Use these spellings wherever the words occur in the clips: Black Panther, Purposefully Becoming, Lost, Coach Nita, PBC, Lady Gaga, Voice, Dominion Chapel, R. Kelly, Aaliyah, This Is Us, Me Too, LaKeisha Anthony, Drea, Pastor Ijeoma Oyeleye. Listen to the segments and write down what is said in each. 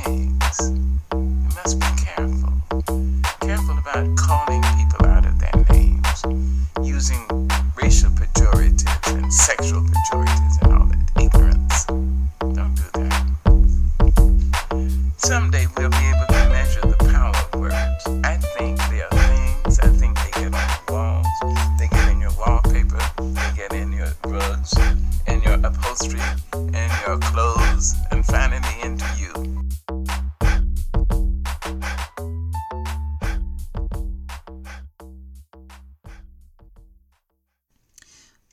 things, you must be careful. Careful about calling people out of their names, using racial pejoratives and sexual pejoratives and all that ignorance. Don't do that. Someday we'll be able to measure the power of words. I think there are things, I think they get on your walls, they get in your wallpaper, they get in your rugs, in your upholstery, in your clothes, and finally into you.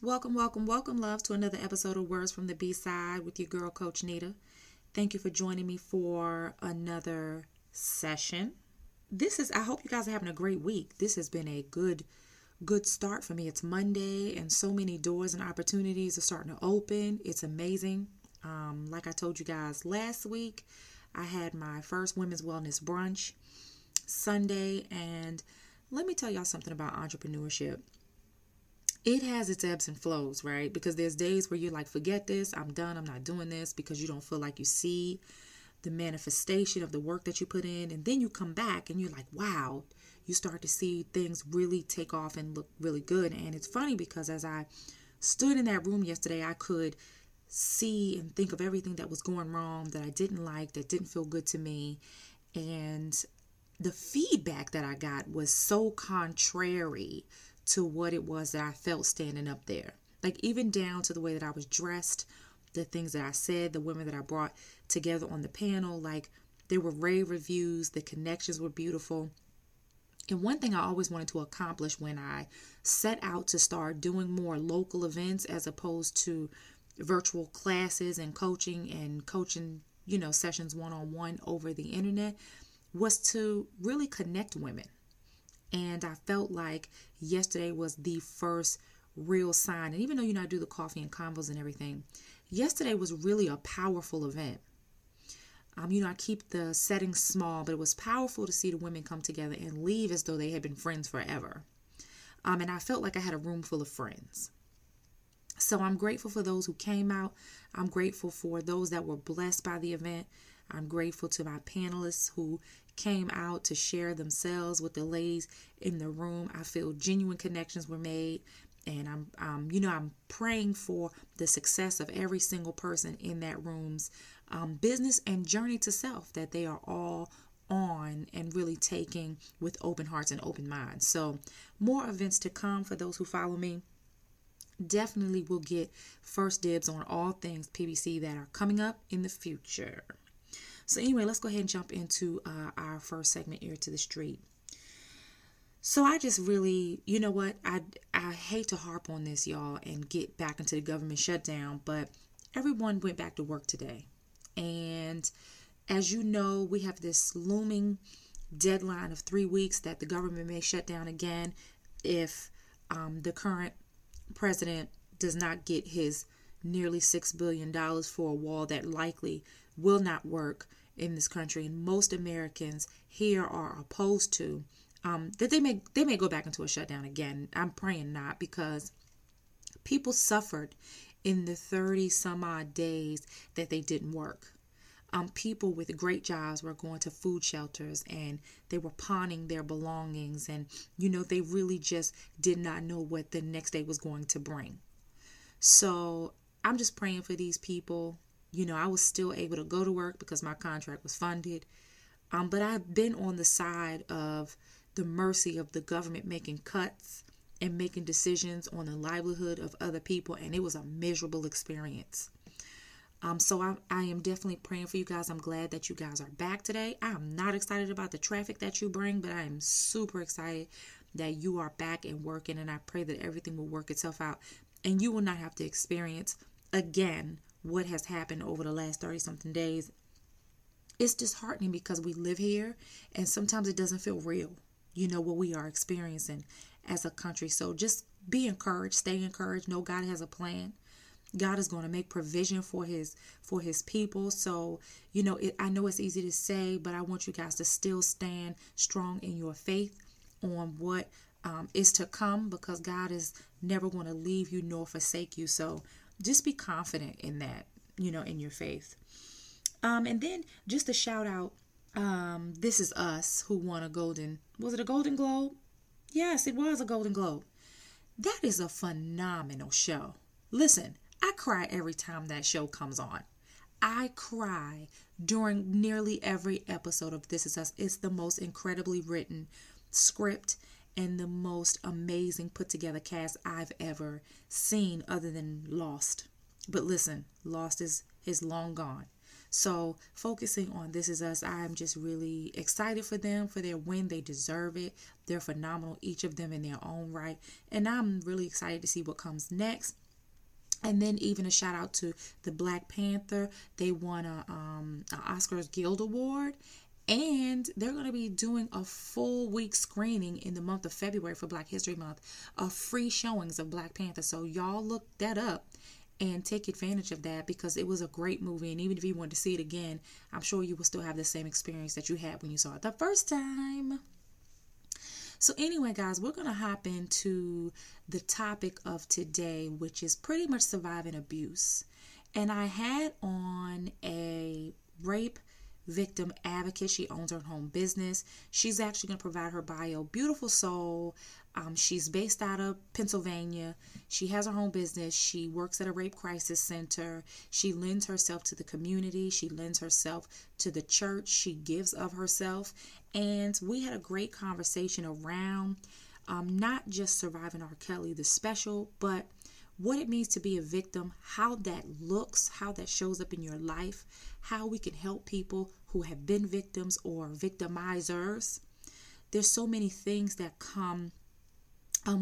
Welcome, welcome, welcome, love, to another episode of Words from the B-Side with your girl, Coach Nita. Thank you for joining me for another session. I hope you guys are having a great week. This has been a good start for me. It's Monday, and so many doors and opportunities are starting to open. It's amazing. Like I told you guys last week, I had my first women's wellness brunch Sunday, and let me tell y'all something about entrepreneurship. It has its ebbs and flows, right? Because there's days where you're like, forget this, I'm done, I'm not doing this, because you don't feel like you see the manifestation of the work that you put in. And then you come back and you're like, wow, you start to see things really take off and look really good. And it's funny because as I stood in that room yesterday, I could see and think of everything that was going wrong, that I didn't like, that didn't feel good to me. And the feedback that I got was so contrary to what it was that I felt standing up there. Like, even down to the way that I was dressed, the things that I said, the women that I brought together on the panel, like, there were rave reviews, the connections were beautiful. And one thing I always wanted to accomplish when I set out to start doing more local events as opposed to virtual classes and coaching, you know, sessions one-on-one over the internet, was to really connect women. And I felt like yesterday was the first real sign. And even though, you know, I do the coffee and combos and everything, yesterday was really a powerful event. You know, I keep the setting small, but it was powerful to see the women come together and leave as though they had been friends forever. And I felt like I had a room full of friends. So I'm grateful for those who came out. I'm grateful for those that were blessed by the event. I'm grateful to my panelists who came out to share themselves with the ladies in the room. I feel genuine connections were made, and I'm praying for the success of every single person in that room's business and journey to self that they are all on and really taking with open hearts and open minds. So more events to come for those who follow me. Definitely will get first dibs on all things PBC that are coming up in the future. So anyway, let's go ahead and jump into our first segment, Ear to the Street. So I just really, you know what, I hate to harp on this, y'all, and get back into the government shutdown, but everyone went back to work today. And as you know, we have this looming deadline of 3 weeks that the government may shut down again if the current president does not get his nearly $6 billion for a wall that likely will not work in this country, and most Americans here are opposed to that. They may go back into a shutdown again. I'm praying not, because people suffered in the 30 some odd days that they didn't work. People with great jobs were going to food shelters, and they were pawning their belongings, and you know, they really just did not know what the next day was going to bring. So I'm just praying for these people. You know, I was still able to go to work because my contract was funded. But I've been on the side of the mercy of the government making cuts and making decisions on the livelihood of other people. And it was a miserable experience. So I am definitely praying for you guys. I'm glad that you guys are back today. I'm not excited about the traffic that you bring, but I am super excited that you are back and working. And I pray that everything will work itself out and you will not have to experience again what has happened over the last 30 something days. It's disheartening because we live here and sometimes it doesn't feel real, you know, what we are experiencing as a country. So just be encouraged, stay encouraged. Know God has a plan. God is going to make provision for his people. So, you know, I know it's easy to say, but I want you guys to still stand strong in your faith on what is to come, because God is never going to leave you nor forsake you. So just be confident in that, you know, in your faith. And then just a shout out, This Is Us, who won a Golden, was it a Golden Globe? Yes, it was a Golden Globe. That is a phenomenal show. Listen, I cry every time that show comes on. I cry during nearly every episode of This Is Us. It's the most incredibly written script and the most amazing put together cast I've ever seen other than Lost. But listen, Lost is long gone. So focusing on This Is Us, I'm just really excited for them, for their win. They deserve it. They're phenomenal, each of them in their own right. And I'm really excited to see what comes next. And then even a shout out to the Black Panther. They won an Oscars Guild Award. And they're going to be doing a full week screening in the month of February for Black History Month of free showings of Black Panther. So y'all look that up and take advantage of that, because it was a great movie. And even if you wanted to see it again, I'm sure you will still have the same experience that you had when you saw it the first time. So anyway, guys, we're going to hop into the topic of today, which is pretty much surviving abuse. And I had on a rape victim advocate. She owns her home business. She's actually going to provide her bio. Beautiful soul. She's based out of Pennsylvania. She has her home business. She works at a rape crisis center. She lends herself to the community. She lends herself to the church. She gives of herself. And we had a great conversation around not just surviving R. Kelly, the special, but what it means to be a victim, how that looks, how that shows up in your life, how we can help people who have been victims or victimizers. There's so many things that come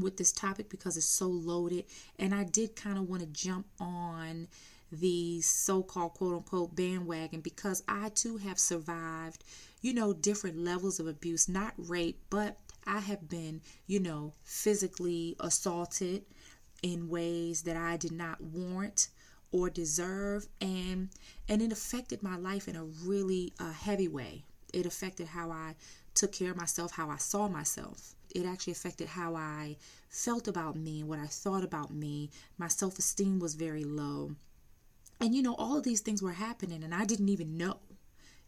with this topic because it's so loaded. And I did kind of want to jump on the so-called quote-unquote bandwagon because I too have survived, you know, different levels of abuse, not rape, but I have been, you know, physically assaulted in ways that I did not warrant or deserve, and it affected my life in a really heavy way. It affected how I took care of myself, how I saw myself. It actually affected how I felt about me, what I thought about me. My self-esteem was very low. And, you know, all of these things were happening and I didn't even know.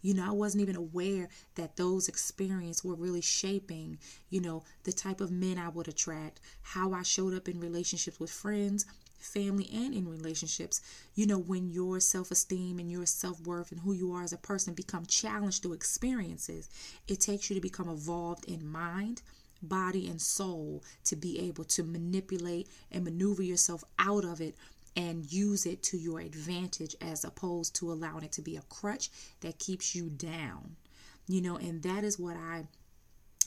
You know, I wasn't even aware that those experiences were really shaping, you know, the type of men I would attract, how I showed up in relationships with friends, family, and in relationships. You know, when your self-esteem and your self-worth and who you are as a person become challenged through experiences, it takes you to become evolved in mind, body, and soul to be able to manipulate and maneuver yourself out of it and use it to your advantage as opposed to allowing it to be a crutch that keeps you down. You know, and that is what I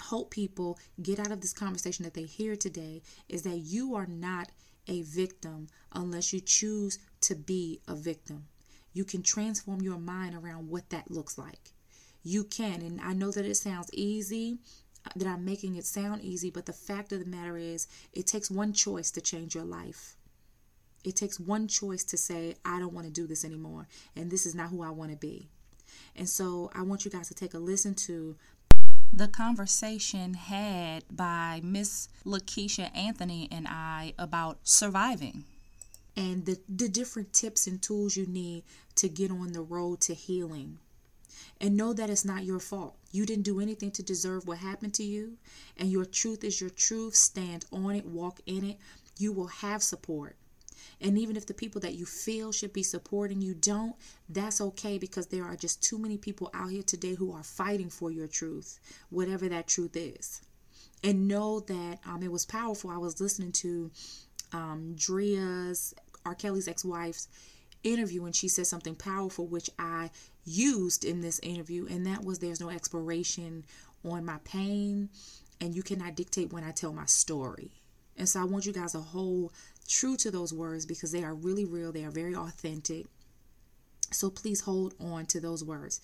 hope people get out of this conversation that they hear today, is that you are not a victim unless you choose to be a victim. You can transform your mind around what that looks like. You can, and I know that it sounds easy, that I'm making it sound easy, but the fact of the matter is it takes one choice to change your life. It takes one choice to say, I don't want to do this anymore, and this is not who I want to be. And so I want you guys to take a listen to the conversation had by Miss LaKeisha Anthony and I about surviving and the different tips and tools you need to get on the road to healing. And know that it's not your fault. You didn't do anything to deserve what happened to you, and your truth is your truth. Stand on it, walk in it. You will have support. And even if the people that you feel should be supporting you don't, that's okay, because there are just too many people out here today who are fighting for your truth, whatever that truth is. And know that it was powerful. I was listening to Drea's, R. Kelly's ex-wife's interview, and she said something powerful, which I used in this interview, and that was, there's no expiration on my pain, and you cannot dictate when I tell my story. And so I want you guys to hold true to those words because they are really real. They are very authentic. So please hold on to those words.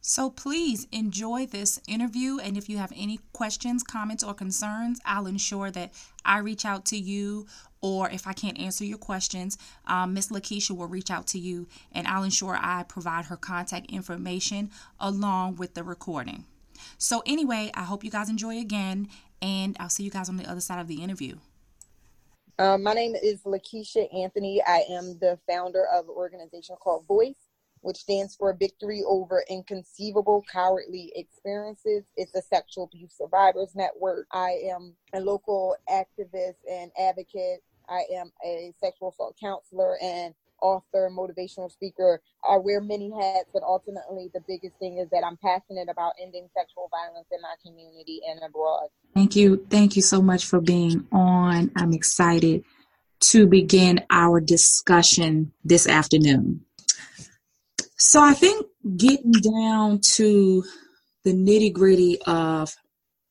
So please enjoy this interview. And if you have any questions, comments, or concerns, I'll ensure that I reach out to you. Or if I can't answer your questions, Miss LaKeisha will reach out to you, and I'll ensure I provide her contact information along with the recording. So anyway, I hope you guys enjoy again, and I'll see you guys on the other side of the interview. My name is LaKeisha Anthony. I am the founder of an organization called Voice. which stands for Victory Over Inconceivable Cowardly Experiences. It's a sexual abuse survivors network. I am a local activist and advocate. I am a sexual assault counselor and author, motivational speaker. I wear many hats, but ultimately the biggest thing is that I'm passionate about ending sexual violence in my community and abroad. Thank you. Thank you so much for being on. I'm excited to begin our discussion this afternoon. So I think getting down to the nitty-gritty of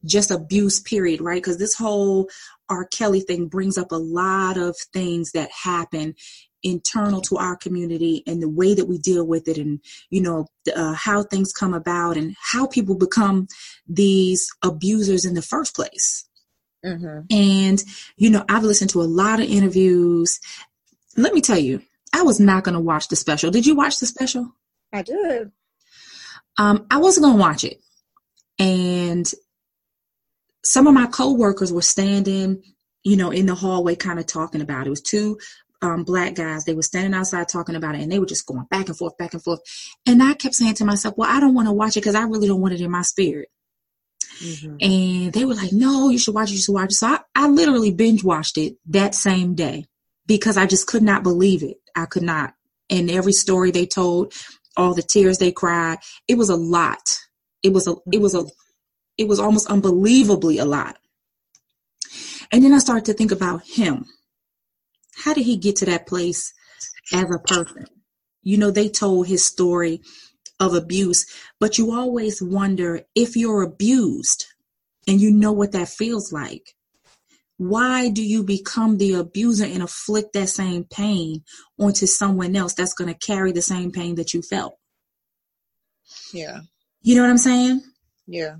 just abuse, period, right? Because this whole R. Kelly thing brings up a lot of things that happen internal to our community and the way that we deal with it, and you know, how things come about and how people become these abusers in the first place. Mm-hmm. And you know, I've listened to a lot of interviews. Let me tell you, I was not going to watch the special. Did you watch the special? I did. I wasn't going to watch it, and some of my coworkers were standing, you know, in the hallway, kind of talking about it. It was two Black guys. They were standing outside talking about it, and they were just going back and forth, back and forth. And I kept saying to myself, well, I don't want to watch it because I really don't want it in my spirit. Mm-hmm. And they were like, no, you should watch it, you should watch it. So I literally binge watched it that same day because I just could not believe it. I could not. And every story they told, all the tears they cried, it was a lot. It was almost unbelievably a lot. And then I started to think about him. How did he get to that place as a person? You know, they told his story of abuse, but you always wonder if you're abused and you know what that feels like. Why do you become the abuser and afflict that same pain onto someone else that's going to carry the same pain that you felt? Yeah. You know what I'm saying? Yeah.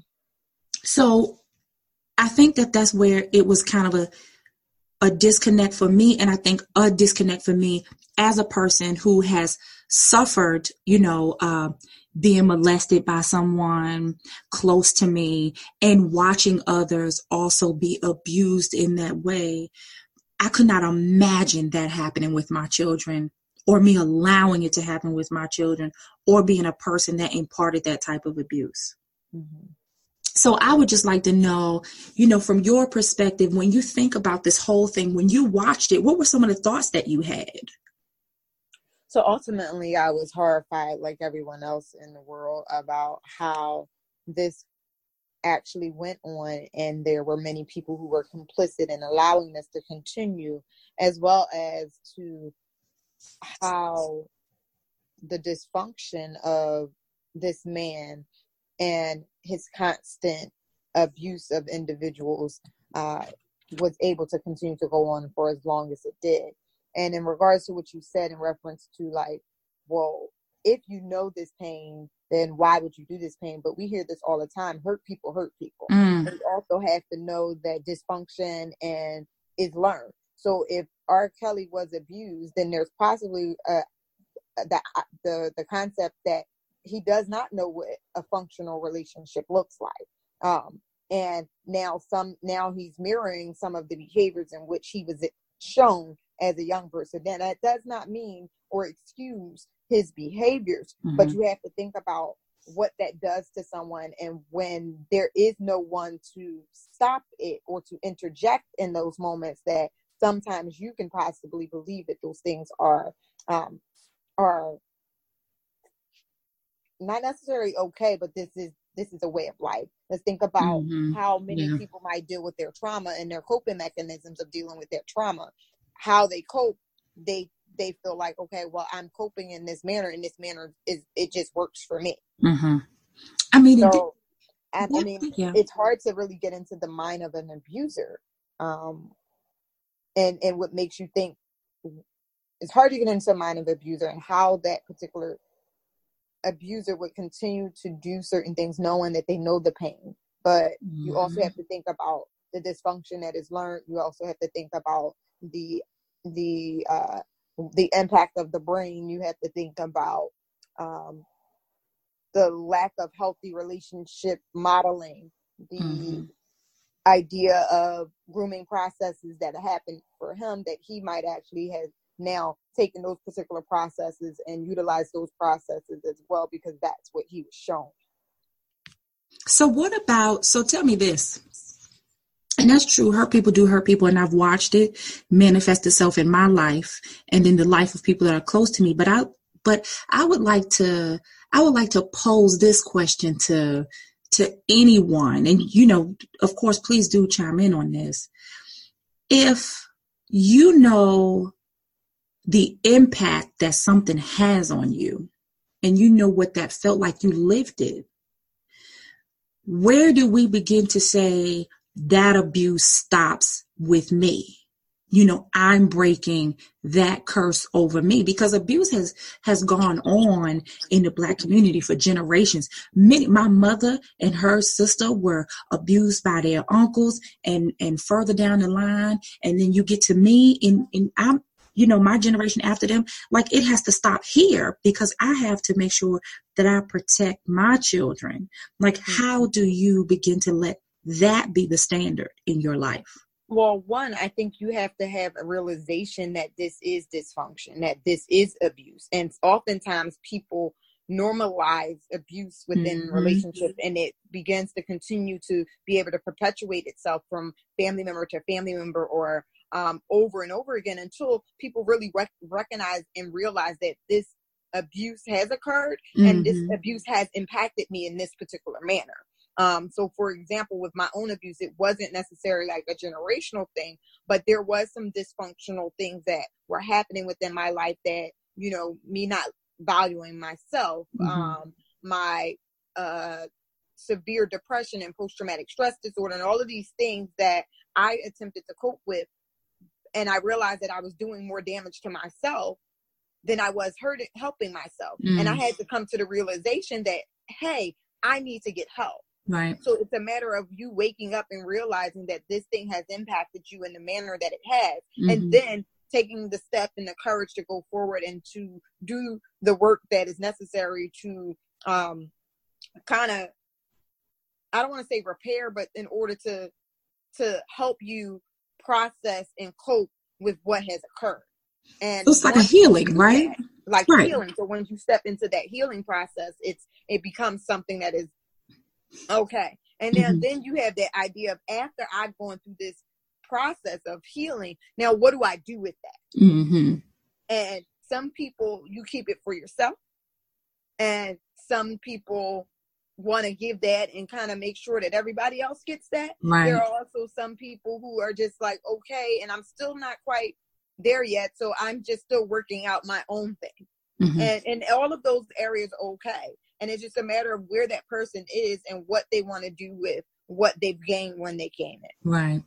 So I think that that's where it was kind of a disconnect for me. And I think a disconnect for me as a person who has suffered, you know, being molested by someone close to me and watching others also be abused in that way. I could not imagine that happening with my children, or me allowing it to happen with my children, or being a person that imparted that type of abuse. Mm-hmm. So I would just like to know, you know, from your perspective, when you think about this whole thing, when you watched it, what were some of the thoughts that you had? So ultimately, I was horrified, like everyone else in the world, about how this actually went on. And there were many people who were complicit in allowing this to continue, as well as to how the dysfunction of this man and his constant abuse of individuals was able to continue to go on for as long as it did. And in regards to what you said in reference to, like, well, if you know this pain, then why would you do this pain? But we hear this all the time. Hurt people hurt people. Mm. We also have to know that dysfunction and is learned. So if R. Kelly was abused, then there's possibly the concept that he does not know what a functional relationship looks like. And now he's mirroring some of the behaviors in which he was shown as a young person. Then that does not mean or excuse his behaviors, mm-hmm. but you have to think about what that does to someone. And when there is no one to stop it or to interject in those moments, that sometimes you can possibly believe that those things are not necessarily okay, but this is a way of life. Let's think about mm-hmm. how many yeah. people might deal with their trauma and their coping mechanisms of dealing with their trauma. How they cope, they feel like, okay, well, I'm coping in this manner, and this manner is, it just works for me. Mm-hmm. I mean, so, yeah. It's hard to really get into the mind of an abuser, and what makes you think. It's hard to get into the mind of an abuser and how that particular abuser would continue to do certain things knowing that they know the pain, but mm-hmm. you also have to think about the dysfunction that is learned. You also have to think about the impact of the brain. You have to think about the lack of healthy relationship modeling, the mm-hmm. idea of grooming processes that happened for him that he might actually have now taking those particular processes and utilize those processes as well, because that's what he was shown. So what about, so tell me this, and that's true, hurt people do hurt people, and I've watched it manifest itself in my life and in the life of people that are close to me. But I would like to pose this question to anyone, and, you know, of course, please do chime in on this. If you know the impact that something has on you, and you know what that felt like, you lived it, where do we begin to say that abuse stops with me? You know, I'm breaking that curse over me, because abuse has gone on in the Black community for generations. My mother and her sister were abused by their uncles and further down the line. And then you get to me and I'm, you know, my generation after them, like, it has to stop here, because I have to make sure that I protect my children. Like, how do you begin to let that be the standard in your life? Well, one, I think you have to have a realization that this is dysfunction, that this is abuse. And oftentimes people normalize abuse within relationships, and it begins to continue to be able to perpetuate itself from family member to family member, or over and over again, until people really recognize and realize that this abuse has occurred and this abuse has impacted me in this particular manner. So, for example, with my own abuse, it wasn't necessarily like a generational thing, but there was some dysfunctional things that were happening within my life that, you know, me not valuing myself, my severe depression and post-traumatic stress disorder, and all of these things that I attempted to cope with. And I realized that I was doing more damage to myself than I was helping myself. And I had to come to the realization that, hey, I need to get help. Right. So it's a matter of you waking up and realizing that this thing has impacted you in the manner that it has, and then taking the step and the courage to go forward and to do the work that is necessary to kind of, I don't want to say repair, but in order to help you process and cope with what has occurred. And so it's like a healing, right? Healing. So when you step into that healing process, it becomes something that is okay. And then you have that idea of, after I've gone through this process of healing, now what do I do with that? And some people, you keep it for yourself. And some people want to give that and kind of make sure that everybody else gets that. Right. There are also some people who are just like, okay, and I'm still not quite there yet, so I'm just still working out my own thing. And all of those areas are okay. And it's just a matter of where that person is and what they want to do with what they've gained when they came in. Right.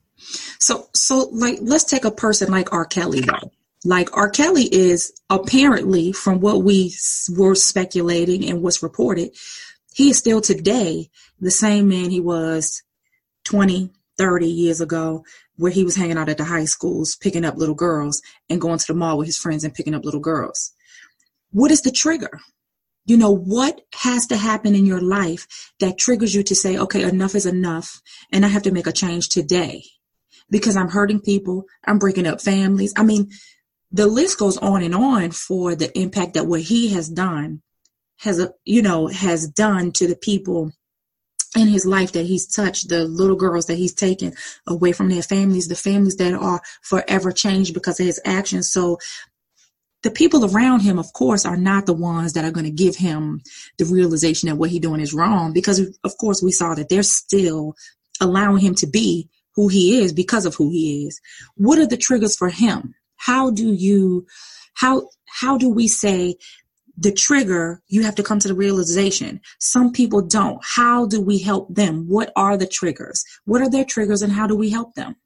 So like, let's take a person like R. Kelly, though. Like, R. Kelly is apparently, from what we were speculating and what's reported, he is still today the same man he was 20, 30 years ago, where he was hanging out at the high schools, picking up little girls, and going to the mall with his friends and picking up little girls. What is the trigger? You know, what has to happen in your life that triggers you to say, okay, enough is enough, and I have to make a change today, because I'm hurting people, I'm breaking up families. I mean, the list goes on and on for the impact that what he has done has done to the people in his life that he's touched, the little girls that he's taken away from their families, the families that are forever changed because of his actions. So the people around him, of course, are not the ones that are going to give him the realization that what he's doing is wrong, because, of course, we saw that they're still allowing him to be who he is because of who he is. What are the triggers for him? How do we say the trigger? You have to come to the realization. Some people don't. How do we help them? What are the triggers? What are their triggers, and how do we help them?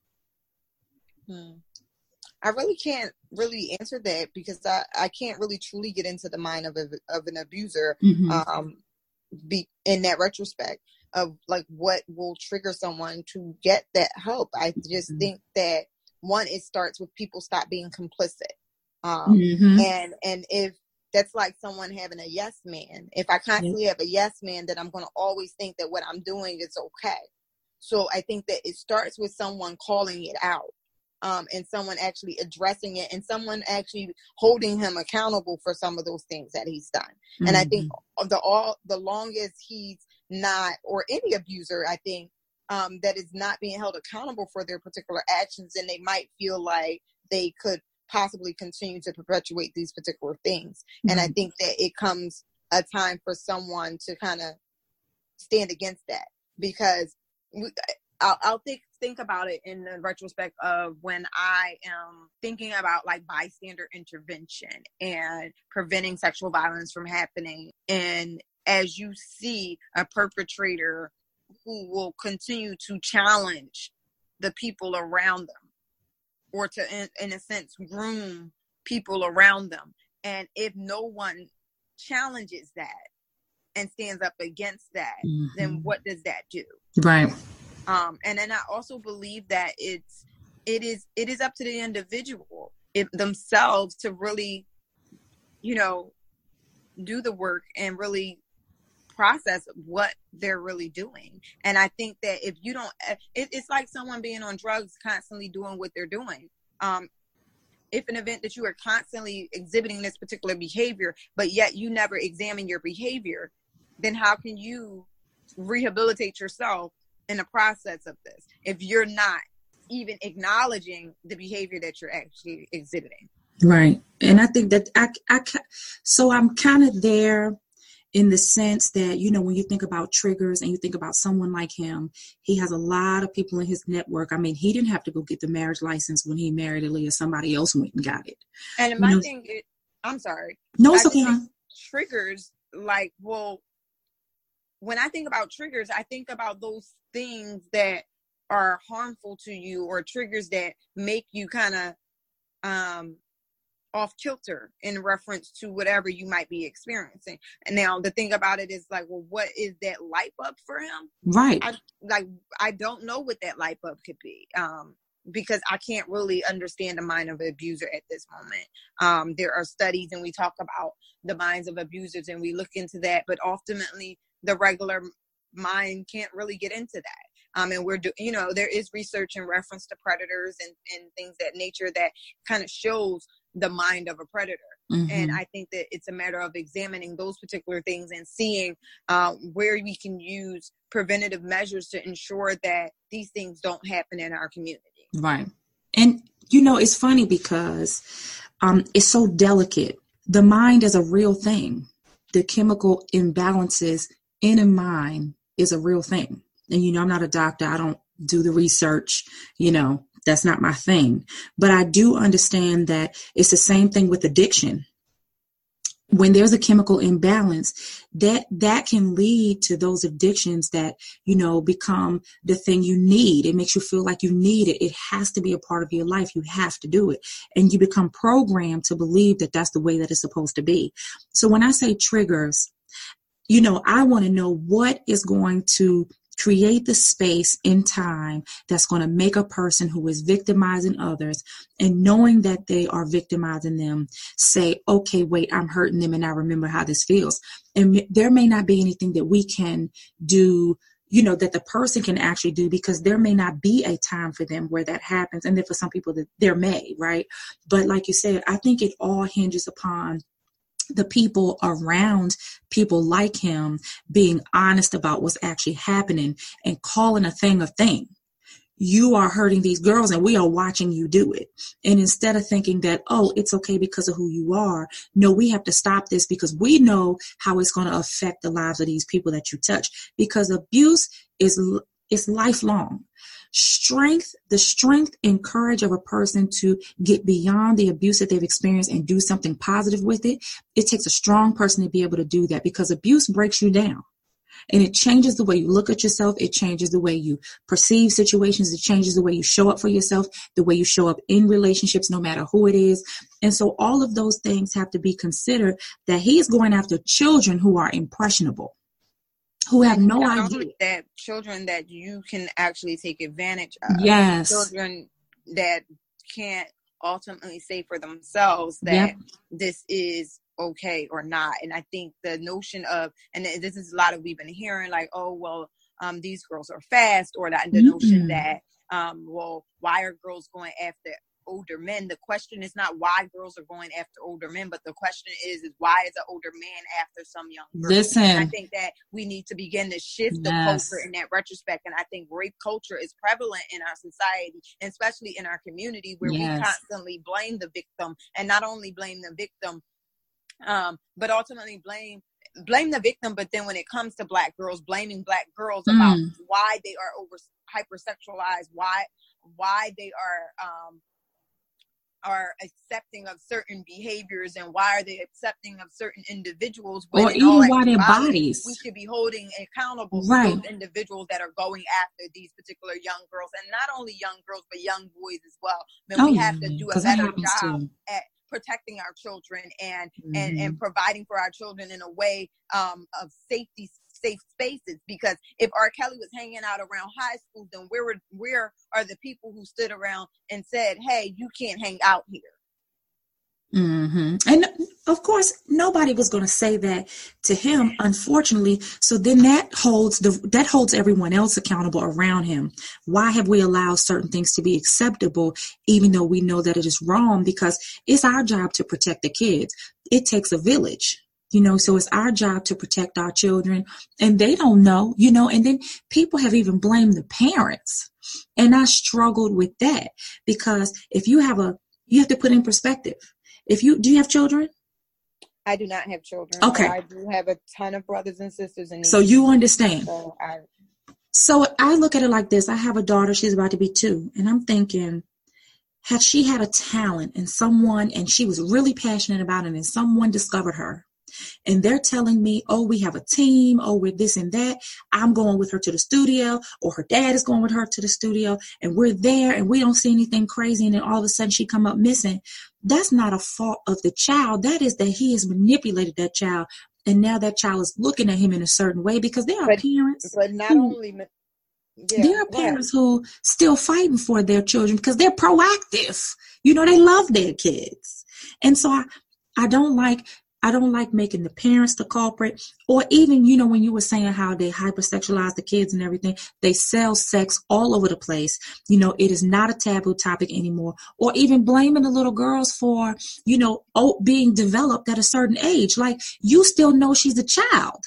I really can't really answer that, because I can't really truly get into the mind of an abuser in that retrospect of, like, what will trigger someone to get that help. I just think that, one, it starts with people stop being complicit. And if that's like someone having a yes man. If I constantly have a yes man, then I'm going to always think that what I'm doing is okay. So I think that it starts with someone calling it out. and someone actually addressing it and someone actually holding him accountable for some of those things that he's done. Mm-hmm. And I think the longest he's not, or any abuser, I think, that is not being held accountable for their particular actions, and they might feel like they could possibly continue to perpetuate these particular things. Mm-hmm. And I think that it comes a time for someone to kind of stand against that, because I'll think about it in the retrospect of when I am thinking about like bystander intervention and preventing sexual violence from happening. And as you see a perpetrator who will continue to challenge the people around them, or to, in a sense, groom people around them. And if no one challenges that and stands up against that, mm-hmm. then what does that do? Right. And then I also believe that it is up to the individual themselves to really, you know, do the work and really process what they're really doing. And I think that if you don't, it's like someone being on drugs, constantly doing what they're doing. If an event that you are constantly exhibiting this particular behavior, but yet you never examine your behavior, then how can you rehabilitate yourself in the process of this if you're not even acknowledging the behavior that you're actually exhibiting? Right. And I think that so I'm kind of there, in the sense that, you know, when you think about triggers and you think about someone like him, he has a lot of people in his network. I mean, he didn't have to go get the marriage license when he married Aaliyah. Somebody else went and got it. And my thing is, I'm sorry. No, it's okay. Triggers, like, well, when I think about triggers, I think about those things that are harmful to you, or triggers that make you kind of off kilter in reference to whatever you might be experiencing. And now the thing about it is like, well, what is that light bulb for him? Right. I don't know what that light bulb could be, because I can't really understand the mind of an abuser at this moment. There are studies, and we talk about the minds of abusers and we look into that, but ultimately the regular mind can't really get into that. And we're you know, there is research in reference to predators and things that nature that kind of shows the mind of a predator. Mm-hmm. And I think that it's a matter of examining those particular things and seeing where we can use preventative measures to ensure that these things don't happen in our community. Right. And, you know, it's funny because it's so delicate. The mind is a real thing. The chemical imbalances in a mind is a real thing. And, you know, I'm not a doctor. I don't do the research, you know, that's not my thing. But I do understand that it's the same thing with addiction. When there's a chemical imbalance, that can lead to those addictions that, you know, become the thing you need. It makes you feel like you need it. It has to be a part of your life. You have to do it. And you become programmed to believe that that's the way that it's supposed to be. So when I say triggers, you know, I want to know what is going to create the space in time that's going to make a person who is victimizing others, and knowing that they are victimizing them, say, okay, wait, I'm hurting them and I remember how this feels. And there may not be anything that we can do, you know, that the person can actually do, because there may not be a time for them where that happens. And then for some people there may, right? But like you said, I think it all hinges upon the people around people like him being honest about what's actually happening and calling a thing a thing. You are hurting these girls and we are watching you do it. And instead of thinking that, oh, it's okay because of who you are, no, we have to stop this because we know how it's going to affect the lives of these people that you touch. Because abuse is lifelong. The strength and courage of a person to get beyond the abuse that they've experienced and do something positive with it. It takes a strong person to be able to do that, because abuse breaks you down and it changes the way you look at yourself. It changes the way you perceive situations. It changes the way you show up for yourself, the way you show up in relationships, no matter who it is. And so all of those things have to be considered, that he is going after children who are impressionable, who have no idea. That children that you can actually take advantage of. Yes. Children that can't ultimately say for themselves that this is okay or not. And I think the notion of, and this is a lot of we've been hearing, like, oh, well, these girls are fast, or that the notion that well, why are girls going after older men? The question is not why girls are going after older men, but the question is why is an older man after some young girl? Listen, and I think that we need to begin to shift the culture in that retrospect. And I think rape culture is prevalent in our society, and especially in our community, where we constantly blame the victim, and not only blame the victim, but ultimately blame the victim. But then when it comes to Black girls, blaming Black girls about why they are over hypersexualized, why they are accepting of certain behaviors, and why are they accepting of certain individuals, or even why their bodies. We should be holding accountable to those individuals that are going after these particular young girls, and not only young girls but young boys as well. Then we have to do a better job at protecting our children and providing for our children in a way of safe spaces. Because if R. Kelly was hanging out around high school, then where are the people who stood around and said, hey, you can't hang out here? And of course, nobody was going to say that to him, unfortunately. So then that holds everyone else accountable around him. Why have we allowed certain things to be acceptable, even though we know that it is wrong? Because it's our job to protect the kids. It takes a village. You know, so it's our job to protect our children, and they don't know, you know, and then people have even blamed the parents. And I struggled with that, because if you have to put in perspective. Do you have children? I do not have children. Okay. I do have a ton of brothers and sisters. So you understand. So I look at it like this. I have a daughter. She's about to be 2. And I'm thinking, had she had a talent and she was really passionate about it, and someone discovered her, and they're telling me, oh, we have a team, oh, we're this and that, I'm going with her to the studio, or her dad is going with her to the studio, and we're there and we don't see anything crazy, and then all of a sudden she come up missing. That's not a fault of the child. That is that he has manipulated that child, and now that child is looking at him in a certain way, because there are parents. But not only there are parents who still fighting for their children because they're proactive. You know, they love their kids. And so I don't like making the parents the culprit, or even, you know, when you were saying how they hypersexualize the kids and everything, they sell sex all over the place. You know, it is not a taboo topic anymore. Or even blaming the little girls for, you know, being developed at a certain age. Like, you still know she's a child.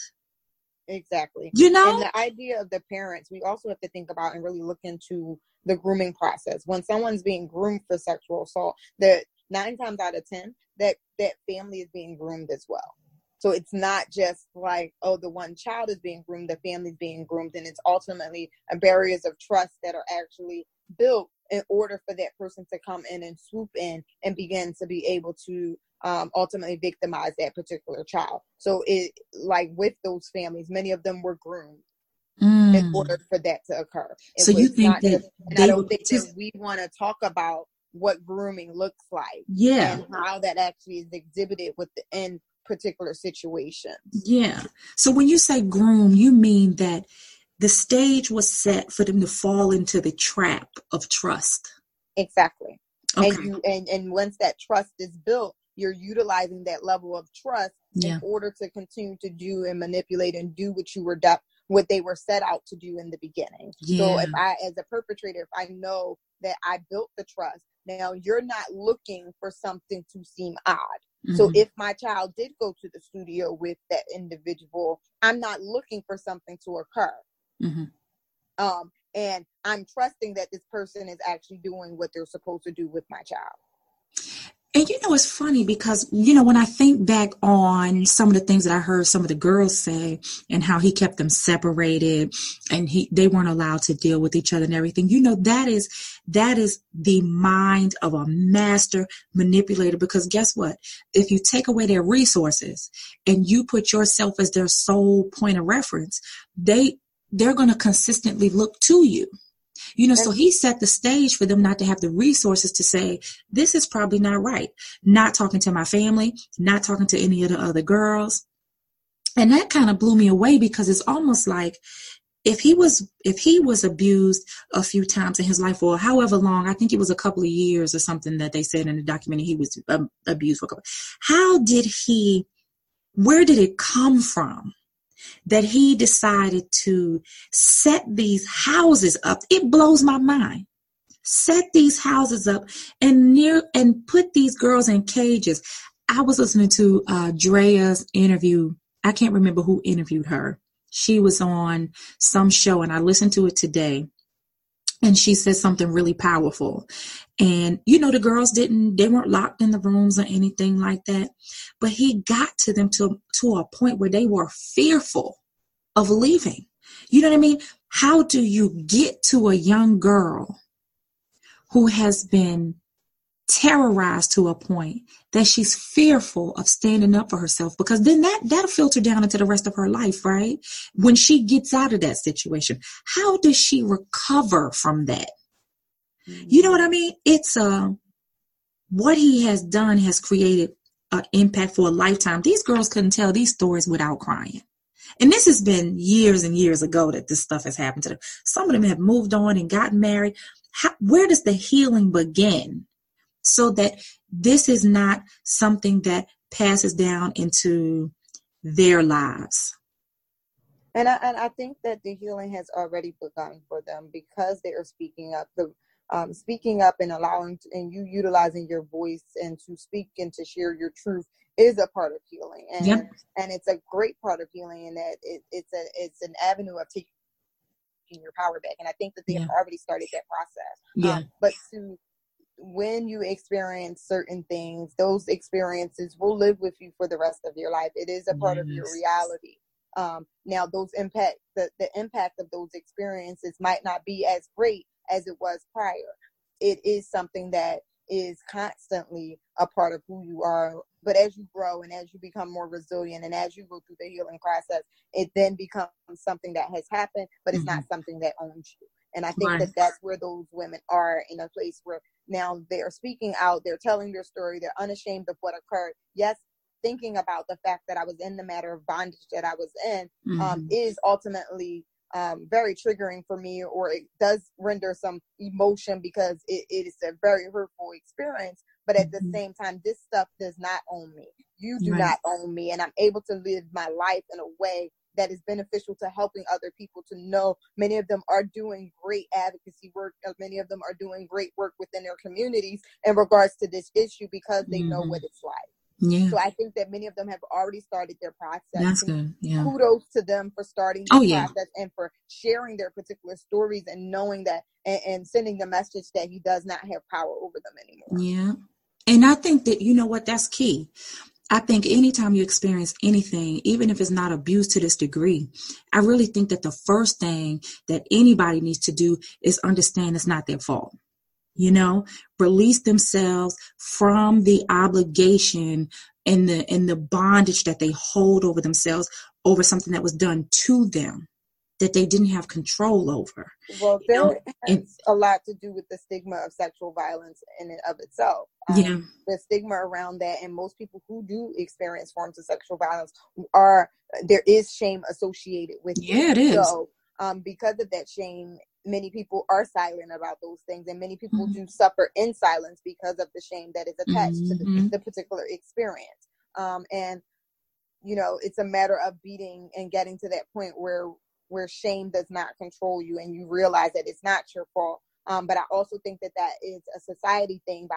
Exactly. You know? And the idea of the parents, we also have to think about and really look into the grooming process. When someone's being groomed for sexual assault, 9 times out of 10, that family is being groomed as well. So it's not just like, oh, the one child is being groomed, the family's being groomed, and it's ultimately barriers of trust that are actually built in order for that person to come in and swoop in and begin to be able to ultimately victimize that particular child. So it, like with those families, many of them were groomed in order for that to occur. So you think that? I don't think that we want to talk about what grooming looks like, and how that actually is exhibited within particular situations. Yeah. So when you say groom, you mean that the stage was set for them to fall into the trap of trust. Exactly. Okay. And once that trust is built, you're utilizing that level of trust in order to continue to do and manipulate and do what you were what they were set out to do in the beginning. Yeah. So if I, as a perpetrator, if I know that I built the trust, now you're not looking for something to seem odd. Mm-hmm. So if my child did go to the studio with that individual, I'm not looking for something to occur. Mm-hmm. And I'm trusting that this person is actually doing what they're supposed to do with my child. And, you know, it's funny because, you know, when I think back on some of the things that I heard some of the girls say, and how he kept them separated, and they weren't allowed to deal with each other and everything, you know, that is the mind of a master manipulator. Because guess what? If you take away their resources and you put yourself as their sole point of reference, they're going to consistently look to you. You know, so he set the stage for them not to have the resources to say, this is probably not right. Not talking to my family, not talking to any of the other girls. And that kind of blew me away, because it's almost like if he was abused a few times in his life, or however long, I think it was a couple of years or something that they said in the documentary, he was abused for a couple. Where did it come from that he decided to set these houses up? It blows my mind. set these houses up and put these girls in cages. I was listening to Drea's interview. I can't remember who interviewed her. She was on some show, and I listened to it today. And she said something really powerful. And, you know, the girls they weren't locked in the rooms or anything like that. But he got to them to a point where they were fearful of leaving. You know what I mean? How do you get to a young girl who has been terrorized to a point that she's fearful of standing up for herself? Because then that'll filter down into the rest of her life, right? When she gets out of that situation, how does she recover from that? Mm-hmm. You know what I mean? It's what he has done has created an impact for a lifetime. These girls couldn't tell these stories without crying. And this has been years and years ago that this stuff has happened to them. Some of them have moved on and gotten married. Where does the healing begin? So that this is not something that passes down into their lives. And I think that the healing has already begun for them because they are speaking up. Speaking up and you utilizing your voice and to speak and to share your truth is a part of healing. And yep. And it's a great part of healing in that it's an avenue of taking your power back. And I think that they have already started that process. Yeah. When you experience certain things, those experiences will live with you for the rest of your life. It is a part of your reality. Now, those impact, the impact of those experiences might not be as great as it was prior. It is something that is constantly a part of who you are. But as you grow and as you become more resilient and as you go through the healing process, it then becomes something that has happened, but it's not something that owns you. And I think that that's where those women are, in a place where now they are speaking out, they're telling their story, they're unashamed of what occurred. Yes, thinking about the fact that I was in the matter of bondage that I was in is ultimately very triggering for me, or it does render some emotion because it is a very hurtful experience. But at the same time, this stuff does not own me. You do not own me. And I'm able to live my life in a way that is beneficial to helping other people to know. Many of them are doing great advocacy work. Many of them are doing great work within their communities in regards to this issue because they know what it's like. Yeah. So I think that many of them have already started their process. That's good. Yeah. Kudos to them for starting the process and for sharing their particular stories and knowing that and sending the message that he does not have power over them anymore. Yeah. And I think that, you know what, that's key. I think anytime you experience anything, even if it's not abuse to this degree, I really think that the first thing that anybody needs to do is understand it's not their fault. You know, release themselves from the obligation and the bondage that they hold over themselves over something that was done to them that they didn't have control over. Well, it's a lot to do with the stigma of sexual violence in and of itself. The stigma around that, and most people who do experience forms of sexual violence there is shame associated with it. Yeah, it is. So, because of that shame, many people are silent about those things, and many people do suffer in silence because of the shame that is attached to the particular experience. And, you know, it's a matter of beating and getting to that point where shame does not control you and you realize that it's not your fault. But I also think that is a society thing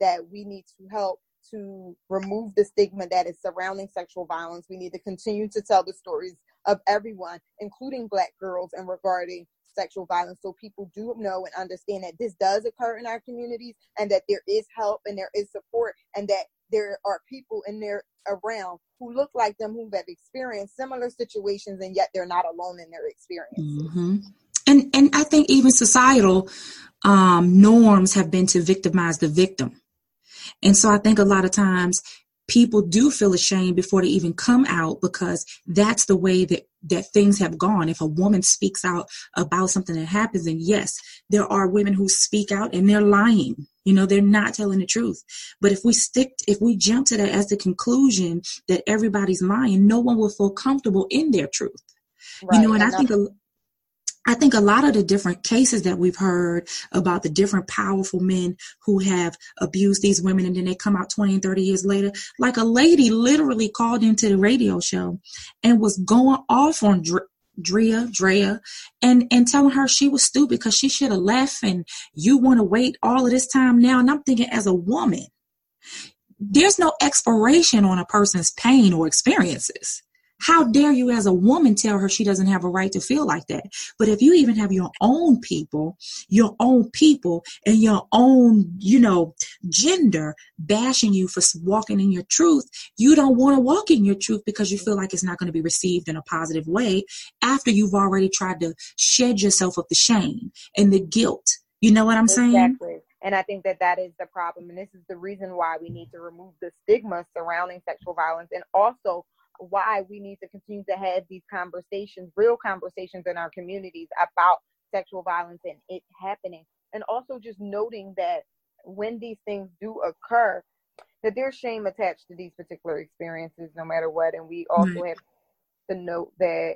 that we need to help to remove the stigma that is surrounding sexual violence. We need to continue to tell the stories of everyone, including Black girls, and regarding sexual violence, so people do know and understand that this does occur in our communities and that there is help and there is support and that there are people in their around who look like them, who have experienced similar situations, and yet they're not alone in their experiences. And I think even societal norms have been to victimize the victim. And so I think a lot of times people do feel ashamed before they even come out because that's the way that things have gone. If a woman speaks out about something that happens, and yes, there are women who speak out and they're lying. You know, they're not telling the truth. But if we jump to that as the conclusion that everybody's lying, no one will feel comfortable in their truth. Right. You know, and I think a lot of the different cases that we've heard about the different powerful men who have abused these women and then they come out 20 and 30 years later, like a lady literally called into the radio show and was going off on Drea, and telling her she was stupid because she should have left, and you want to wait all of this time now. And I'm thinking, as a woman, there's no expiration on a person's pain or experiences. How dare you as a woman tell her she doesn't have a right to feel like that? But if you even have your own people and your own, gender bashing you for walking in your truth, you don't want to walk in your truth because you feel like it's not going to be received in a positive way after you've already tried to shed yourself of the shame and the guilt. You know what I'm saying? Exactly. And I think that is the problem. And this is the reason why we need to remove the stigma surrounding sexual violence, and also why we need to continue to have these conversations, real conversations in our communities about sexual violence and it happening. And also just noting that when these things do occur, that there's shame attached to these particular experiences, no matter what. And we also have to note that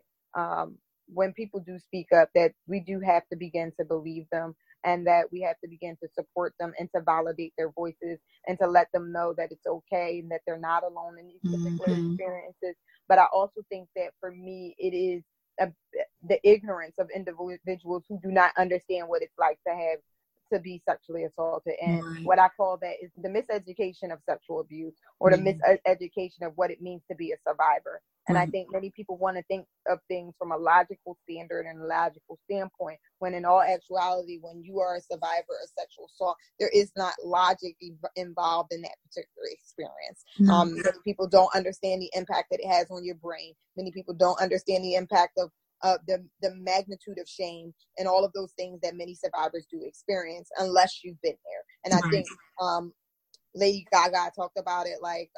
when people do speak up, that we do have to begin to believe them, and that we have to begin to support them and to validate their voices and to let them know that it's okay and that they're not alone in these particular experiences. But I also think that for me, it is the ignorance of individuals who do not understand what it's like to be sexually assaulted. And what I call that is the miseducation of sexual abuse, or the miseducation of what it means to be a survivor. And I think many people want to think of things from a logical standard and a logical standpoint, when in all actuality, when you are a survivor of sexual assault, there is not logic involved in that particular experience. Many people don't understand the impact that it has on your brain. Many people don't understand the impact of the magnitude of shame and all of those things that many survivors do experience, unless you've been there. And I think Lady Gaga talked about it, like,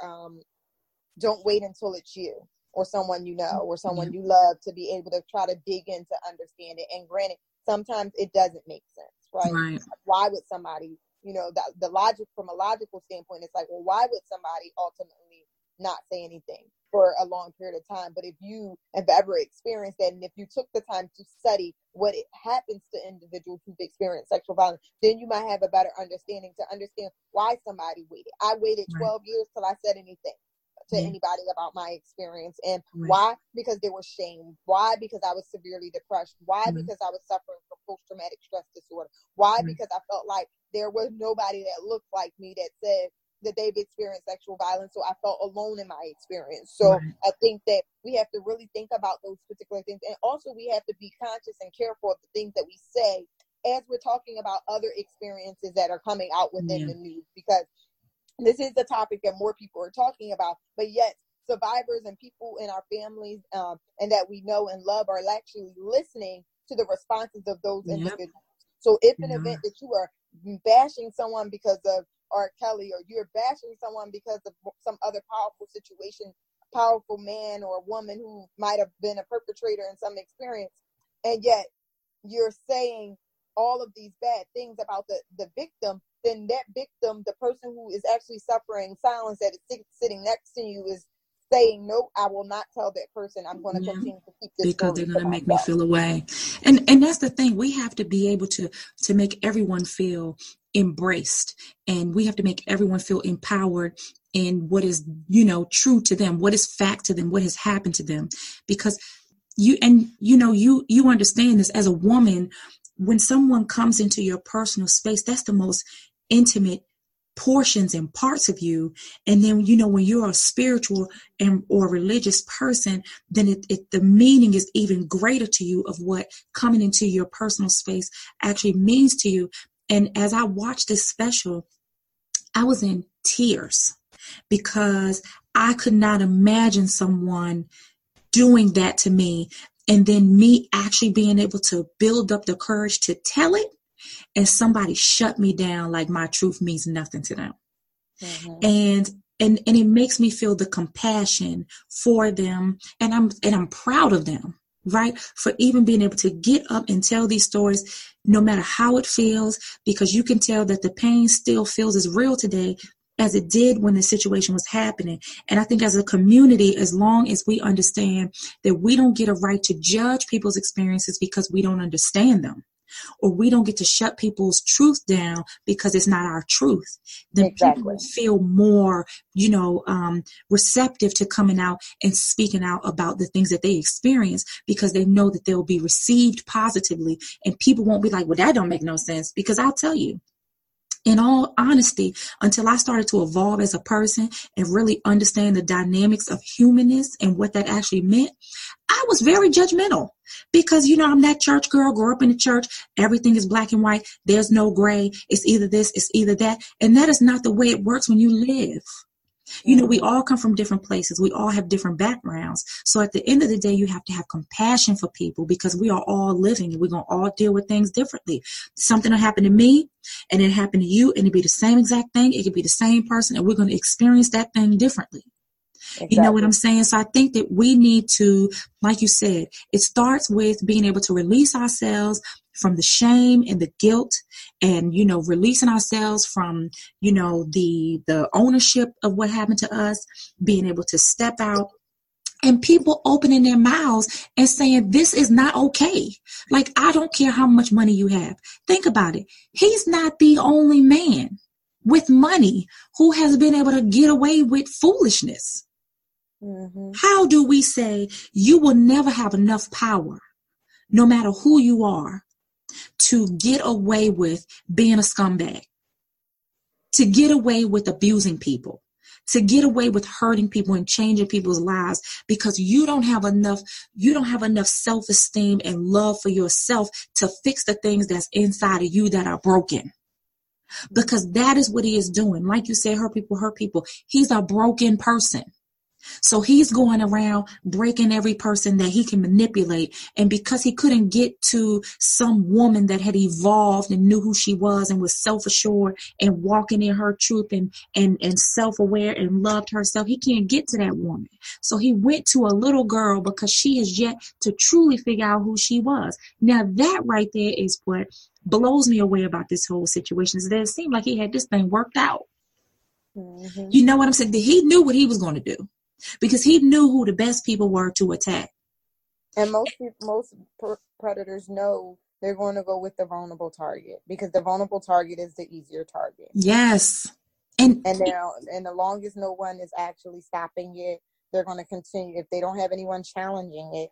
don't wait until it's you, or someone you know, or someone you love, to be able to try to dig in to understand it. And granted, sometimes it doesn't make sense, right? Why would somebody, the logic, from a logical standpoint, it's like, well, why would somebody ultimately not say anything for a long period of time? But if you have ever experienced that, and if you took the time to study what it happens to individuals who've experienced sexual violence, then you might have a better understanding to understand why somebody waited. I waited 12 years till I said anything to anybody about my experience. And why? Because they were shamed. Why? Because I was severely depressed. Why? Because I was suffering from post-traumatic stress disorder. Why? Because I felt like there was nobody that looked like me that said that they've experienced sexual violence, so I felt alone in my experience. So I think that we have to really think about those particular things. And also we have to be conscious and careful of the things that we say as we're talking about other experiences that are coming out within the news, because this is the topic that more people are talking about, but yet survivors and people in our families and that we know and love are actually listening to the responses of those individuals. So if an event that you are bashing someone because of R. Kelly, or you're bashing someone because of some other powerful situation, powerful man or woman who might have been a perpetrator in some experience, and yet you're saying all of these bad things about the victim, then that victim, the person who is actually suffering silence that is sitting next to you, is saying, no, I will not tell that person. I'm going to continue to keep this because they're going to make me feel away. And that's the thing. We have to be able to make everyone feel embraced, and we have to make everyone feel empowered in what is, true to them, what is fact to them, what has happened to them. Because you understand this as a woman. When someone comes into your personal space, that's the most intimate portions and parts of you. And then, when you're a spiritual or religious person, then the meaning is even greater to you of what coming into your personal space actually means to you. And as I watched this special, I was in tears because I could not imagine someone doing that to me. And then me actually being able to build up the courage to tell it, and somebody shut me down like my truth means nothing to them. And it makes me feel the compassion for them. And I'm proud of them, right? For even being able to get up and tell these stories, no matter how it feels, because you can tell that the pain still feels as real today as it did when the situation was happening. And I think as a community, as long as we understand that we don't get a right to judge people's experiences because we don't understand them, or we don't get to shut people's truth down because it's not our truth, then people will feel more, receptive to coming out and speaking out about the things that they experience, because they know that they'll be received positively, and people won't be like, well, that don't make no sense. Because I'll tell you, in all honesty, until I started to evolve as a person and really understand the dynamics of humanness and what that actually meant, I was very judgmental because, I'm that church girl, grew up in the church. Everything is black and white. There's no gray. It's either this, it's either that. And that is not the way it works when you live. We all come from different places. We all have different backgrounds. So at the end of the day, you have to have compassion for people, because we are all living and we're going to all deal with things differently. Something will happen to me and it happened to you, and it'd be the same exact thing. It could be the same person, and we're going to experience that thing differently. Exactly. You know what I'm saying? So I think that we need to, like you said, it starts with being able to release ourselves from the shame and the guilt, and, releasing ourselves from, the ownership of what happened to us, being able to step out, and people opening their mouths and saying, this is not okay. Like, I don't care how much money you have. Think about it. He's not the only man with money who has been able to get away with foolishness. Mm-hmm. How do we say you will never have enough power, no matter who you are, to get away with being a scumbag, to get away with abusing people, to get away with hurting people and changing people's lives, because you don't have enough self-esteem and love for yourself to fix the things that's inside of you that are broken? Because that is what he is doing. Like you said, hurt people. He's a broken person. So he's going around breaking every person that he can manipulate. And because he couldn't get to some woman that had evolved and knew who she was and was self-assured and walking in her truth and self-aware and loved herself, he can't get to that woman. So he went to a little girl because she has yet to truly figure out who she was. Now that right there is what blows me away about this whole situation, is that it seemed like he had this thing worked out. Mm-hmm. You know what I'm saying? He knew what he was going to do, because he knew who the best people were to attack. And most predators know they're going to go with the vulnerable target, because the vulnerable target is the easier target. Yes. And the longest no one is actually stopping it, they're going to continue. If they don't have anyone challenging it,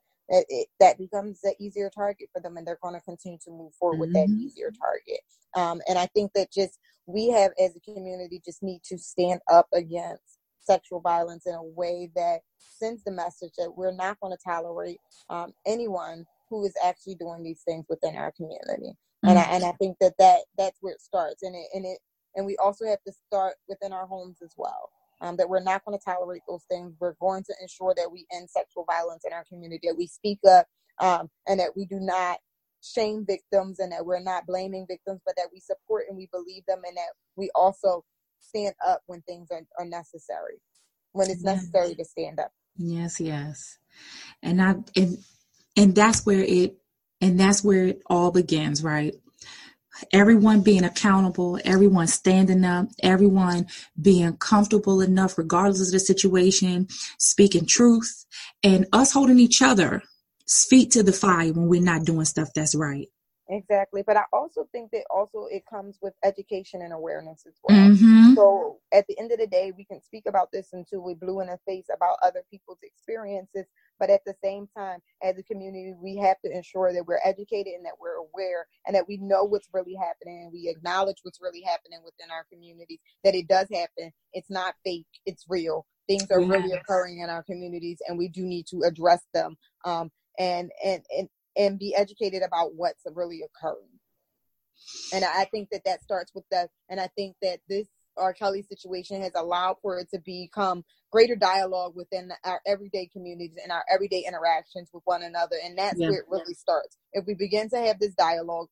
that becomes the easier target for them, and they're going to continue to move forward with that easier target. And I think that just we have as a community just need to stand up against sexual violence in a way that sends the message that we're not going to tolerate anyone who is actually doing these things within our community. Mm-hmm. And I think that's where it starts. And we also have to start within our homes as well, that we're not going to tolerate those things. We're going to ensure that we end sexual violence in our community, that we speak up, and that we do not shame victims, and that we're not blaming victims, but that we support and we believe them, and that we also stand up when things are necessary, when it's necessary to stand up. Yes. And that's where it all begins, right? Everyone being accountable, everyone standing up, everyone being comfortable enough, regardless of the situation, speaking truth, and us holding each other's feet to the fire when we're not doing stuff that's right. Exactly. But I also think that it comes with education and awareness as well. Mm-hmm. So at the end of the day, we can speak about this until we're blue in the face about other people's experiences. But at the same time, as a community, we have to ensure that we're educated and that we're aware and that we know what's really happening, and we acknowledge what's really happening within our communities, that it does happen. It's not fake. It's real. Things are really occurring in our communities, and we do need to address them. And be educated about what's really occurring. And I think that starts with that. And I think that this R. Kelly situation has allowed for it to become greater dialogue within our everyday communities and our everyday interactions with one another. And that's where it really starts. If we begin to have this dialogue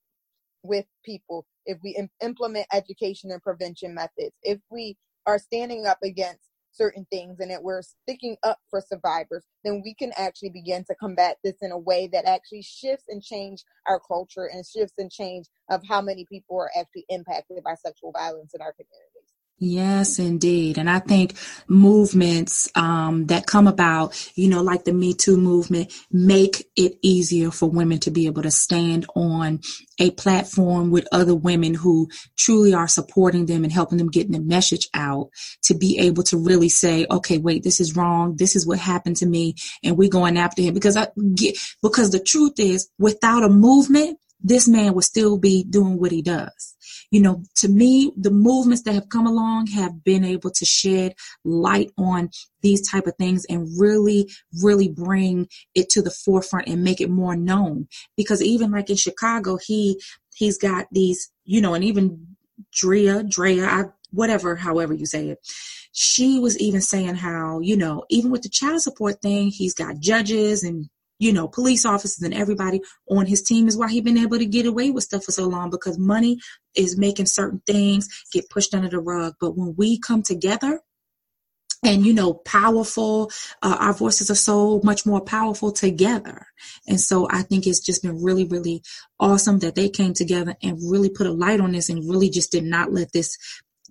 with people, if we implement education and prevention methods, if we are standing up against certain things and that we're sticking up for survivors, then we can actually begin to combat this in a way that actually shifts and change our culture and shifts and change of how many people are actually impacted by sexual violence in our communities. Yes, indeed. And I think movements that come about, you know, like the Me Too movement, make it easier for women to be able to stand on a platform with other women who truly are supporting them and helping them get the message out, to be able to really say, okay, wait, this is wrong. This is what happened to me. And we're going after him, because the truth is, without a movement, this man would still be doing what he does. You know, to me, the movements that have come along have been able to shed light on these type of things and really, really bring it to the forefront and make it more known. Because even like in Chicago, he's got these, you know, and even however you say it, she was even saying how, you know, even with the child support thing, he's got judges and, you know, police officers and everybody on his team, is why he's been able to get away with stuff for so long, because money is making certain things get pushed under the rug. But when we come together and, you know, powerful, our voices are so much more powerful together. And so I think it's just been really, really awesome that they came together and really put a light on this and really just did not let this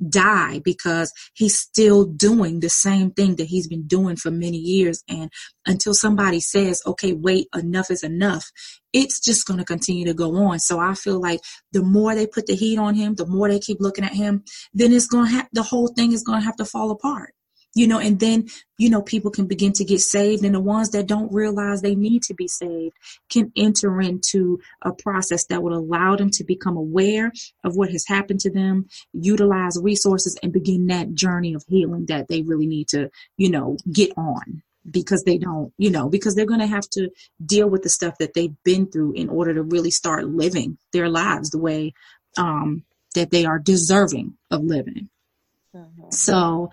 die, because he's still doing the same thing that he's been doing for many years. And until somebody says, okay, wait, enough is enough, it's just going to continue to go on. So I feel like the more they put the heat on him, the more they keep looking at him, then it's going to the whole thing is going to have to fall apart, you know, and then, you know, people can begin to get saved, and the ones that don't realize they need to be saved can enter into a process that would allow them to become aware of what has happened to them, utilize resources, and begin that journey of healing that they really need to, you know, get on, because they don't, you know, because they're going to have to deal with the stuff that they've been through in order to really start living their lives the way that they are deserving of living. Mm-hmm. So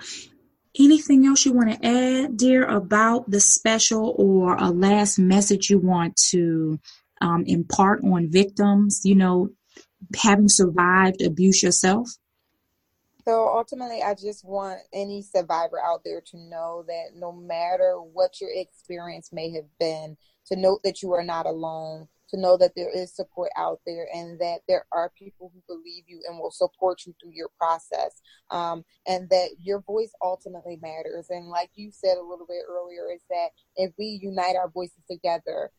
anything else you want to add, dear, about the special, or a last message you want to impart on victims, you know, having survived abuse yourself? So ultimately, I just want any survivor out there to know that no matter what your experience may have been, to know that you are not alone, to know that there is support out there, and that there are people who believe you and will support you through your process, and that your voice ultimately matters. And like you said a little bit earlier, is that if we unite our voices together,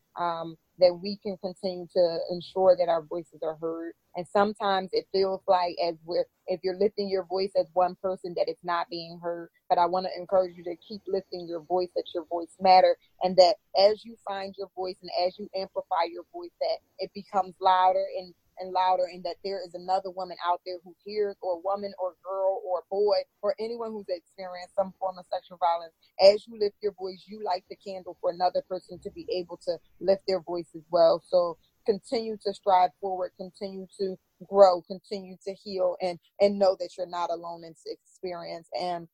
that we can continue to ensure that our voices are heard. And sometimes it feels like if you're lifting your voice as one person, that it's not being heard. But I want to encourage you to keep lifting your voice, that your voice matters, and that as you find your voice and as you amplify your voice, that it becomes louder and louder, and that there is another woman out there who hears, or woman or girl or boy or anyone who's experienced some form of sexual violence. As you lift your voice, you light the candle for another person to be able to lift their voice as well. So continue to strive forward, continue to grow, continue to heal, and know that you're not alone in this experience. And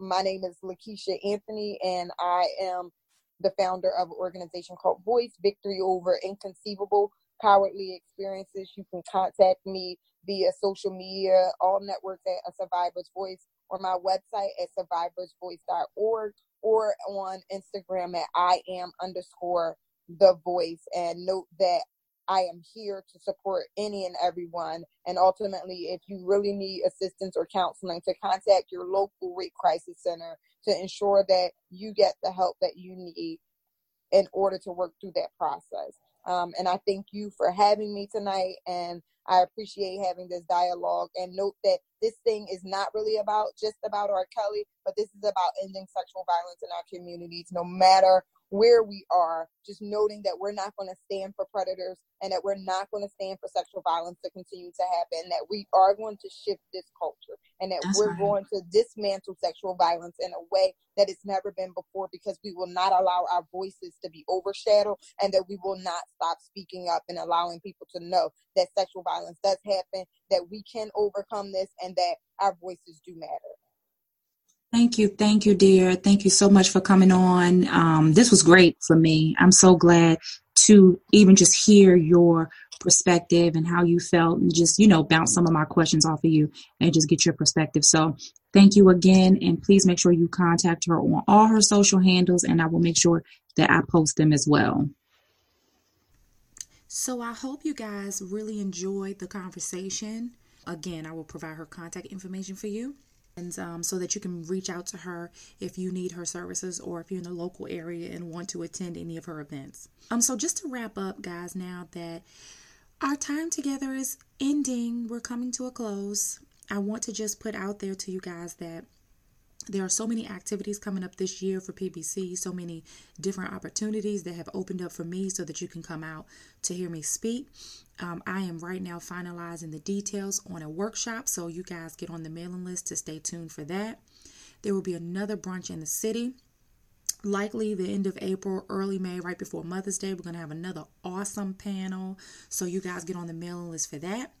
my name is LaKeisha Anthony, and I am the founder of an organization called Voice, Victory Over Inconceivable Cowardly Experiences. You can contact me via social media, all networks at A Survivor's Voice, or my website at survivorsvoice.org, or on Instagram at I am_the voice. And note that I am here to support any and everyone. And ultimately, if you really need assistance or counseling, to contact your local rape crisis center to ensure that you get the help that you need in order to work through that process. And I thank you for having me tonight, and I appreciate having this dialogue. And note that this thing is not really about just about R. Kelly, but this is about ending sexual violence in our communities, no matter where we are. Just noting that we're not going to stand for predators, and that we're not going to stand for sexual violence to continue to happen, that we are going to shift this culture, and that going to dismantle sexual violence in a way that it's never been before, because we will not allow our voices to be overshadowed, and that we will not stop speaking up and allowing people to know that sexual violence does happen, that we can overcome this, and that our voices do matter. Thank you, dear. Thank you so much for coming on. This was great for me. I'm so glad to even just hear your perspective and how you felt, and just, you know, bounce some of my questions off of you and just get your perspective. So thank you again. And please make sure you contact her on all her social handles, and I will make sure that I post them as well. So I hope you guys really enjoyed the conversation. Again, I will provide her contact information for you. and so that you can reach out to her if you need her services or if you're in the local area and want to attend any of her events. So just to wrap up, guys, now that our time together is ending, we're coming to a close, I want to just put out there to you guys that there are so many activities coming up this year for PBC, so many different opportunities that have opened up for me so that you can come out to hear me speak. I am right now finalizing the details on a workshop, so you guys get on the mailing list to stay tuned for that. There will be another brunch in the city, likely the end of April, early May, right before Mother's Day. We're going to have another awesome panel, so you guys get on the mailing list for that.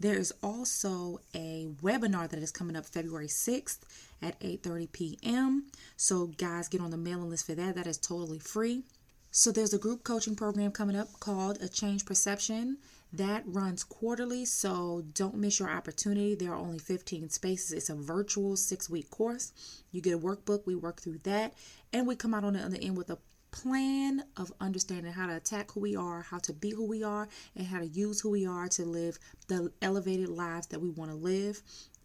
There is also a webinar that is coming up February 6th at 8:30 p.m. So guys, get on the mailing list for that. That is totally free. So there's a group coaching program coming up called A Change Perception that runs quarterly. So don't miss your opportunity. There are only 15 spaces. It's a virtual 6-week course. You get a workbook. We work through that. And we come out on the other end with a plan of understanding how to attack who we are, how to be who we are, and how to use who we are to live the elevated lives that we want to live.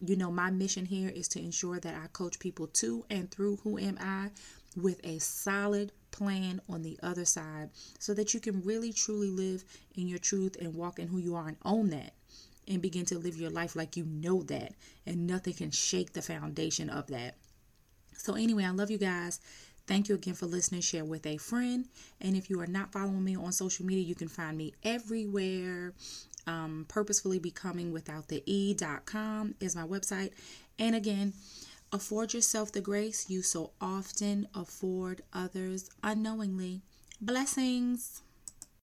You know, my mission here is to ensure that I coach people to and through Who Am I with a solid plan on the other side so that you can really truly live in your truth and walk in who you are and own that and begin to live your life like you know that, and nothing can shake the foundation of that. So anyway, I love you guys. Thank you again for listening. Share with a friend. And if you are not following me on social media, you can find me everywhere. Purposefully Becoming without the e.com is my website. And again, afford yourself the grace you so often afford others unknowingly. Blessings.